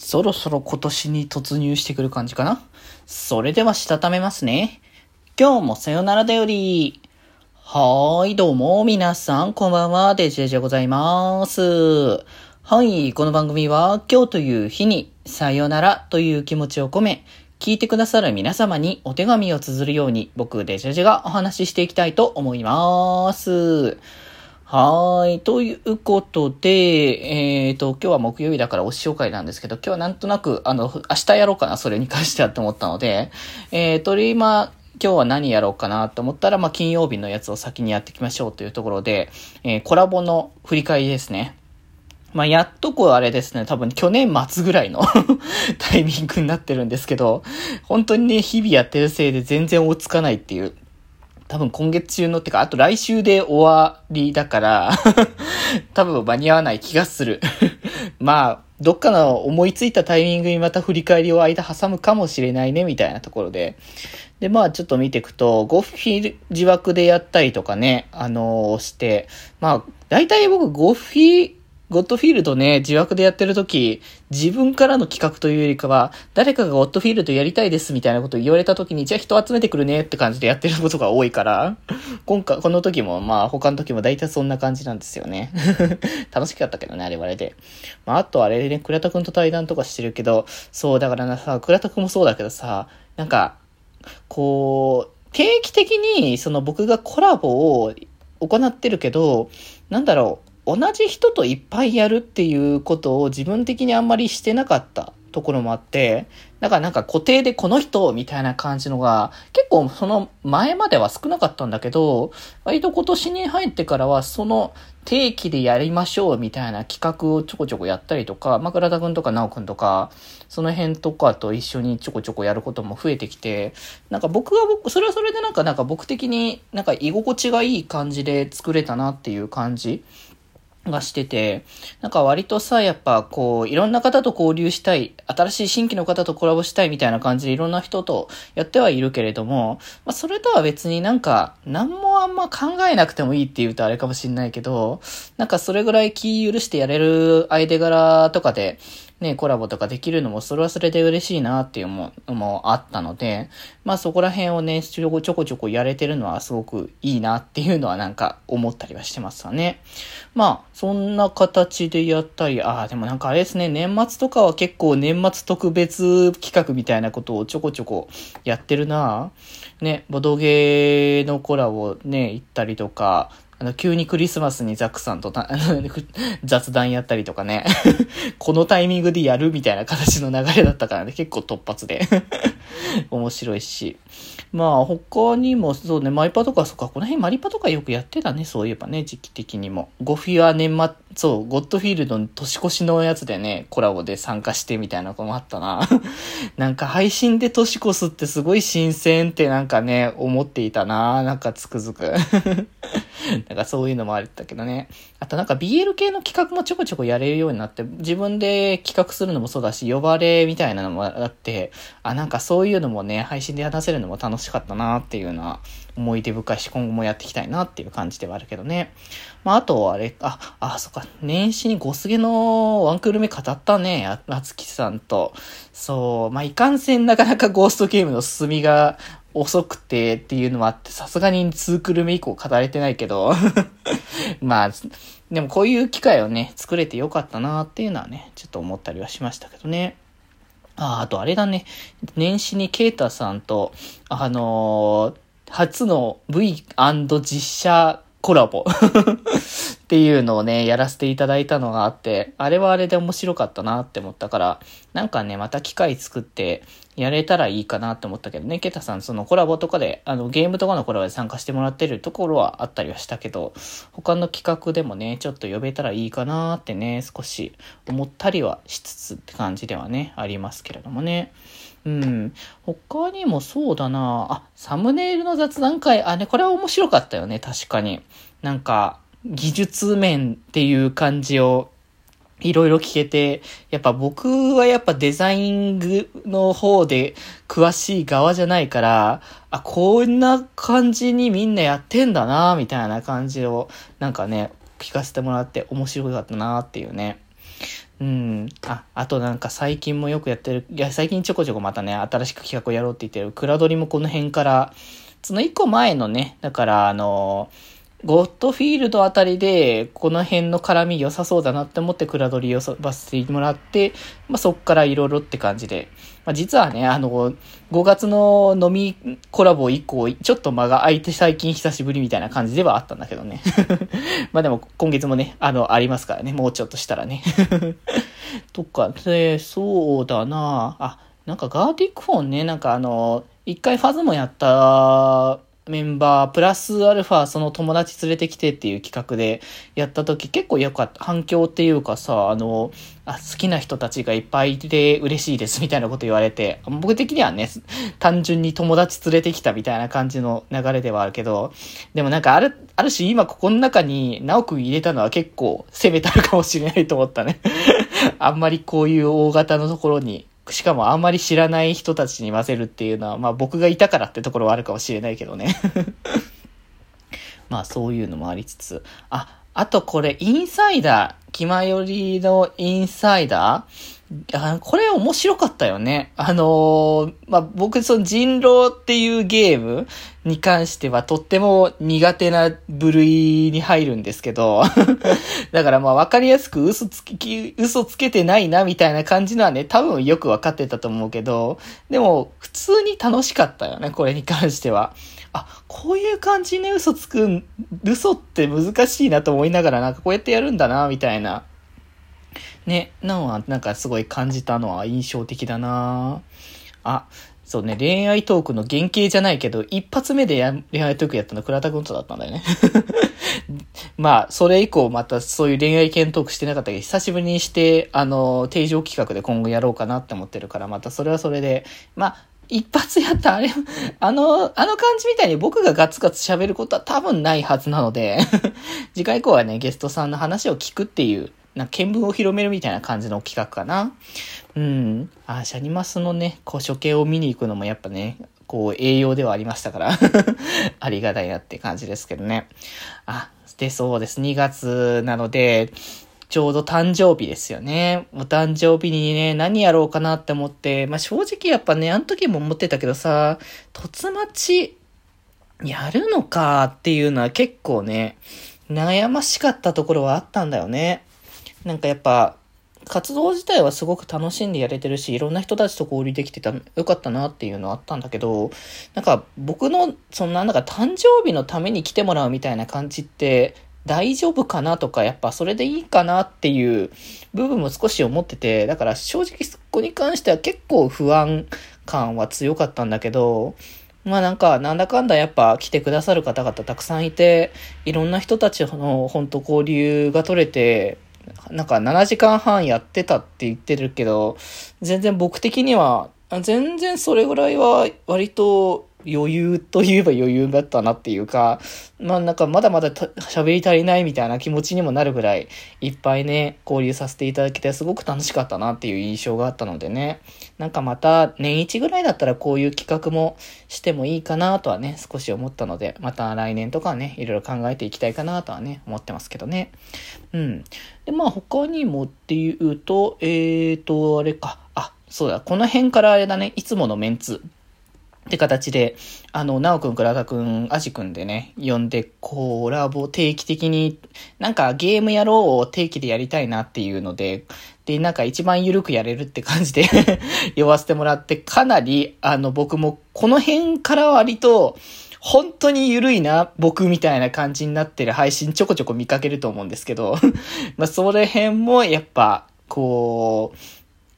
そろそろ今年に突入してくる感じかな。それではしたためますね。今日もさよならだより。はーい、どうも皆さんこんばんは、デジェジェございます。はい、この番組は今日という日にさよならという気持ちを込め、聞いてくださる皆様にお手紙を綴るように僕デジェジェがお話ししていきたいと思います。はーい、ということで、今日は木曜日だからお紹介なんですけど、今日はなんとなく明日やろうかな、それに関してはと思ったので、今日は何やろうかなと思ったら、金曜日のやつを先にやっていきましょうというところで、コラボの振り返りですね。やっとあれですね、多分去年末ぐらいのタイミングになってるんですけど、本当にね、日々やってるせいで全然追いつかないっていう。多分今月中のってか、あと来週で終わりだから、多分間に合わない気がする。どっかの思いついたタイミングにまた振り返りを間挟むかもしれないね、みたいなところで。で、ちょっと見ていくと、5フ字枠でやったりとかね、して、大体僕ゴッドフィールドね、自枠でやってるとき、自分からの企画というよりかは、誰かがゴッドフィールドやりたいですみたいなことを言われたときに、じゃあ人集めてくるねって感じでやってることが多いから、この時も他の時も大体そんな感じなんですよね。楽しかったけどね、あれはあれで。あとあれね、倉田くんと対談とかしてるけど、そうだからなさ、倉田くんもそうだけどさ、定期的に僕がコラボを行ってるけど、同じ人といっぱいやるっていうことを自分的にあんまりしてなかったところもあって、固定でこの人みたいな感じのが、結構その前までは少なかったんだけど、割と今年に入ってからは定期でやりましょうみたいな企画をちょこちょこやったりとか、倉田くんとか直くんとか、その辺とかと一緒にちょこちょこやることも増えてきて、それはそれで僕的に居心地がいい感じで作れたなっていう感じがしてて、割とさ、やっぱいろんな方と交流したい、新しい新規の方とコラボしたいみたいな感じでいろんな人とやってはいるけれども、それとは別に何もあんま考えなくてもいいって言うとあれかもしれないけど、それぐらい気許してやれる間柄とかでね、コラボとかできるのもそれはそれで嬉しいなっていうのもあったので、そこら辺をね、ちょこちょこやれてるのはすごくいいなっていうのは思ったりはしてますわね。そんな形でやったり、でもあれですね、年末とかは結構年末特別企画みたいなことをちょこちょこやってるなね、ボドゲのコラボね、行ったりとか、急にクリスマスにザックさんと雑談やったりとかね。このタイミングでやるみたいな形の流れだったからね。結構突発で。面白いし。他にもそうね、マリパとか、そっか、この辺マリパとかよくやってたね。そういえばね、時期的にも。ゴフィはゴッドフィールドの年越しのやつでね、コラボで参加してみたいなこともあったな。配信で年越すってすごい新鮮ってね、思っていたな。つくづく。そういうのもあったけどね。あとBL 系の企画もちょこちょこやれるようになって、自分で企画するのもそうだし、呼ばれみたいなのもあって、そういうのもね、配信で話せるのも楽しかったなっていうのは思い出深いし、今後もやっていきたいなっていう感じではあるけどね。あとそっか、年始にゴスゲのワンクール目語ったね、夏木さんと。そう、いかんせんなかなかゴーストゲームの進みが遅くてっていうのもあって、さすがに2クルメ以降語れてないけど。でもこういう機会をね、作れてよかったなっていうのはね、ちょっと思ったりはしましたけどね。あとあれだね、年始にケイタさんと、初の V& 実写コラボっていうのをね、やらせていただいたのがあって、あれはあれで面白かったなって思ったから、また機会作ってやれたらいいかなって思ったけどね、ケタさんコラボとかで、ゲームとかのコラボで参加してもらってるところはあったりはしたけど、他の企画でもね、ちょっと呼べたらいいかなってね、少し思ったりはしつつって感じではね、ありますけれどもね。他にもそうだな、サムネイルの雑談会、これは面白かったよね、確かに。技術面っていう感じをいろいろ聞けて、僕はデザインの方で詳しい側じゃないから、こんな感じにみんなやってんだな、みたいな感じを、聞かせてもらって面白かったなっていうね。うん、あとなんか最近もよくやってる、いや最近ちょこちょこまたね新しく企画をやろうって言ってるクラドリもこの辺からその1個前のね、だからゴッドフィールドあたりでこの辺の絡み良さそうだなって思ってクラドリをばせてもらって、まあ、そっからいろいろって感じで、まあ、実はね5月の飲みコラボ以降ちょっと間が空いて最近久しぶりみたいな感じではあったんだけどねまあでも今月もねありますからね、もうちょっとしたらねとかで、そうだななんかガーティックフォンね、なんか一回ファズもやったメンバープラスアルファその友達連れてきてっていう企画でやった時結構良かった反響っていうかさ、好きな人たちがいっぱいいて嬉しいですみたいなこと言われて、僕的にはね単純に友達連れてきたみたいな感じの流れではあるけど、でもなんかある種今ここの中に直く入れたのは結構攻めたるかもしれないと思ったねあんまりこういう大型のところにしかもあんまり知らない人たちに混ぜるっていうのは、まあ僕がいたからってところはあるかもしれないけどね。まあそういうのもありつつ。あとこれインサイダー、気まよりのインサイダー、これ面白かったよね。まあ僕その人狼っていうゲームに関してはとっても苦手な部類に入るんですけどだからまあ分かりやすく嘘つけてないなみたいな感じのはね多分よく分かってたと思うけど、でも普通に楽しかったよねこれに関しては。こういう感じね、嘘って難しいなと思いながらなんかこうやってやるんだなみたいなね、なんかすごい感じたのは印象的だな。そうね、恋愛トークの原型じゃないけど、一発目で恋愛トークやったの倉田くんとだったんだよね。まあ、それ以降またそういう恋愛系トークしてなかったけど、久しぶりにして、定常企画で今後やろうかなって思ってるから、またそれはそれで、まあ、一発やったあの感じみたいに僕がガツガツ喋ることは多分ないはずなので、次回以降はね、ゲストさんの話を聞くっていう、なんか見聞を広めるみたいな感じの企画かな。うん。シャニマスのね、処刑を見に行くのもやっぱね、栄養ではありましたから、ありがたいなって感じですけどね。で、そうです。2月なので、ちょうど誕生日ですよね。お誕生日にね、何やろうかなって思って、まあ正直やっぱね、あの時も思ってたけどさ、凸待ちやるのかっていうのは結構ね、悩ましかったところはあったんだよね。なんかやっぱ活動自体はすごく楽しんでやれてるし、いろんな人たちと交流できてたよかったなっていうのはあったんだけど、なんか僕のそのなんか誕生日のために来てもらうみたいな感じって大丈夫かなとか、やっぱそれでいいかなっていう部分も少し思ってて、だから正直そこに関しては結構不安感は強かったんだけど、まあなんかなんだかんだやっぱ来てくださる方々たくさんいて、いろんな人たちの本当交流が取れて、なんか7時間半やってたって言ってるけど、全然僕的には全然それぐらいは割と余裕といえば余裕だったなっていうか、まあなんかまだまだ喋り足りないみたいな気持ちにもなるぐらいいっぱいね交流させていただけてすごく楽しかったなっていう印象があったのでね、なんかまた年一ぐらいだったらこういう企画もしてもいいかなとはね少し思ったので、また来年とかねいろいろ考えていきたいかなとはね思ってますけどね。うん。でまあ他にもっていうとあれかそうだ、この辺からあれだね、いつものメンツって形で、なおくん、倉田くん、あじくんでね、呼んでコラボ定期的に、なんかゲームやろうを定期でやりたいなっていうので、で、なんか一番ゆるくやれるって感じで呼ばせてもらって、かなり、僕もこの辺から割と、本当にゆるいな、僕みたいな感じになってる配信ちょこちょこ見かけると思うんですけど、まあ、それ辺もやっぱ、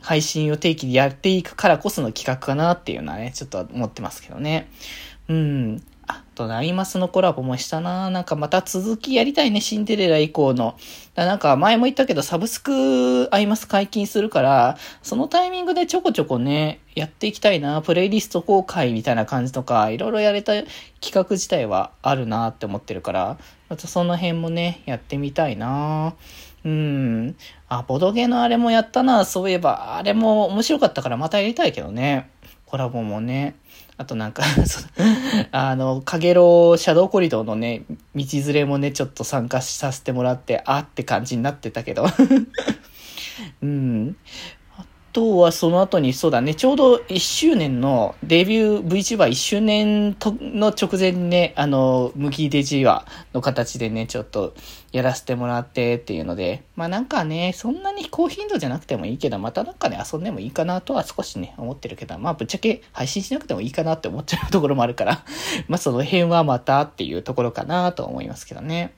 配信を定期でやっていくからこその企画かなっていうのはね、ちょっと思ってますけどね。うん。ナイマスのコラボもしたな。なんかまた続きやりたいね、シンデレラ以降の。なんか前も言ったけど、サブスクアイマス解禁するから、そのタイミングでちょこちょこね、やっていきたいな。プレイリスト公開みたいな感じとか、いろいろやれた企画自体はあるなって思ってるから、またその辺もね、やってみたいな。うん。ボドゲのあれもやったな。そういえば、あれも面白かったからまたやりたいけどね。コラボもね。あとなんか、かげろうシャドウコリドーのね、道連れもね、ちょっと参加させてもらって、って感じになってたけど。うん。あとはその後にそうだね、ちょうど1周年のデビュー VTuber1 周年の直前にね、麦デジワの形でね、ちょっとやらせてもらってっていうので、まあなんかね、そんなに高頻度じゃなくてもいいけど、またなんかね、遊んでもいいかなとは少しね、思ってるけど、まあぶっちゃけ配信しなくてもいいかなって思っちゃうところもあるから、まあその辺はまたっていうところかなと思いますけどね。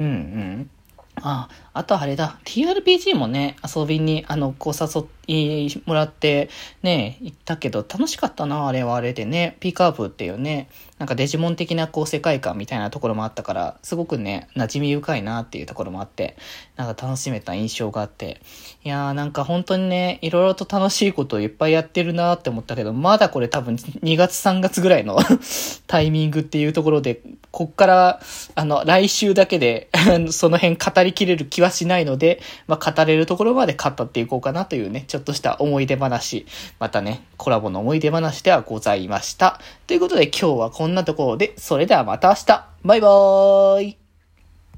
うんうん。あとあれだ、TRPG もね、遊びに、こう誘いもらって、ね、行ったけど、楽しかったな、あれはあれでね、ピーカーブっていうね、なんかデジモン的なこう世界観みたいなところもあったから、すごくね、馴染み深いなっていうところもあって、なんか楽しめた印象があって、いやーなんか本当にね、いろいろと楽しいことをいっぱいやってるなって思ったけど、まだこれ多分2月3月ぐらいのタイミングっていうところで、こっから、来週だけで、その辺語りきれる気はしないので、まあ、語れるところまで語っていこうかなというね、ちょっとした思い出話、またね、コラボの思い出話ではございました。ということで今日はこんなところで、それではまた明日、バイバーイ。